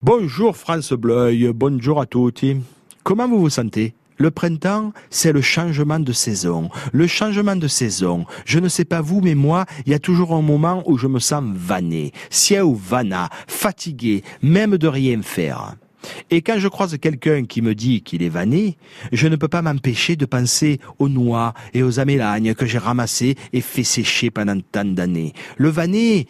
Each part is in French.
Bonjour France Bleu, bonjour à toutes. Comment vous vous sentez ? Le printemps, c'est le changement de saison. Le changement de saison, je ne sais pas vous, mais moi, il y a toujours un moment où je me sens vanné, sié ou vana, fatigué, même de rien faire. Et quand je croise quelqu'un qui me dit qu'il est vanné, je ne peux pas m'empêcher de penser aux noix et aux amélagnes que j'ai ramassées et fait sécher pendant tant d'années. Le vanné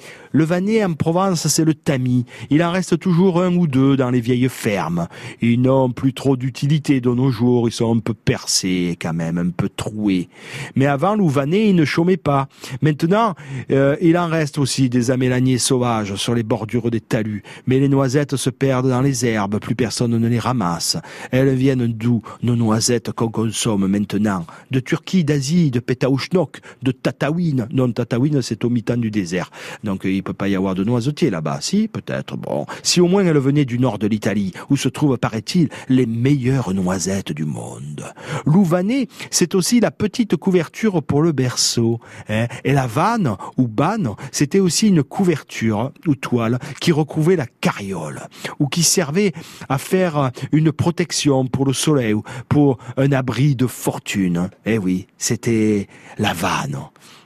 en Provence, c'est le tamis. Il en reste toujours un ou deux dans les vieilles fermes. Ils n'ont plus trop d'utilité de nos jours. Ils sont un peu percés quand même, un peu troués. Mais avant, le vanné, il ne chômait pas. Maintenant, il en reste aussi des amélagniers sauvages sur les bordures des talus. Mais les noisettes se perdent dans les herbes. Plus personne ne les ramasse. Elles viennent d'où, nos noisettes qu'on consomme maintenant? De Turquie, d'Asie, de Petahouchnok, de Tatawine. Non, Tatawine, c'est au mi-temps du désert. Donc, il peut pas y avoir de noisetiers là-bas. Si, peut-être, bon. Si au moins elles venaient du nord de l'Italie, où se trouvent, paraît-il, les meilleures noisettes du monde. Louvané, c'est aussi la petite couverture pour le berceau. Hein. Et la vanne, ou banne, c'était aussi une couverture, ou toile, qui recouvrait la carriole, ou qui servait à faire une protection pour le soleil, pour un abri de fortune. Eh oui, c'était la vanne.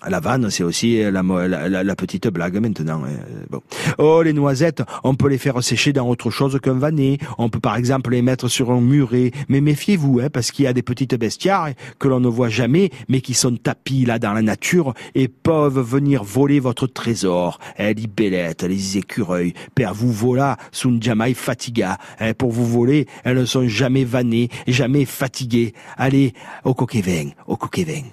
La vanne, c'est aussi la petite blague maintenant. Bon. Oh, les noisettes, on peut les faire sécher dans autre chose qu'un vanné. On peut par exemple les mettre sur un muret. Mais méfiez-vous, hein, parce qu'il y a des petites bestiaires que l'on ne voit jamais, mais qui sont tapies là dans la nature et peuvent venir voler votre trésor. Eh, les belettes, les écureuils, père vous vola, sunjamai fatiga. Eh, pour vous voler, elles ne sont jamais vannées, jamais fatiguées. Allez, au coquet vin, au coquet vin.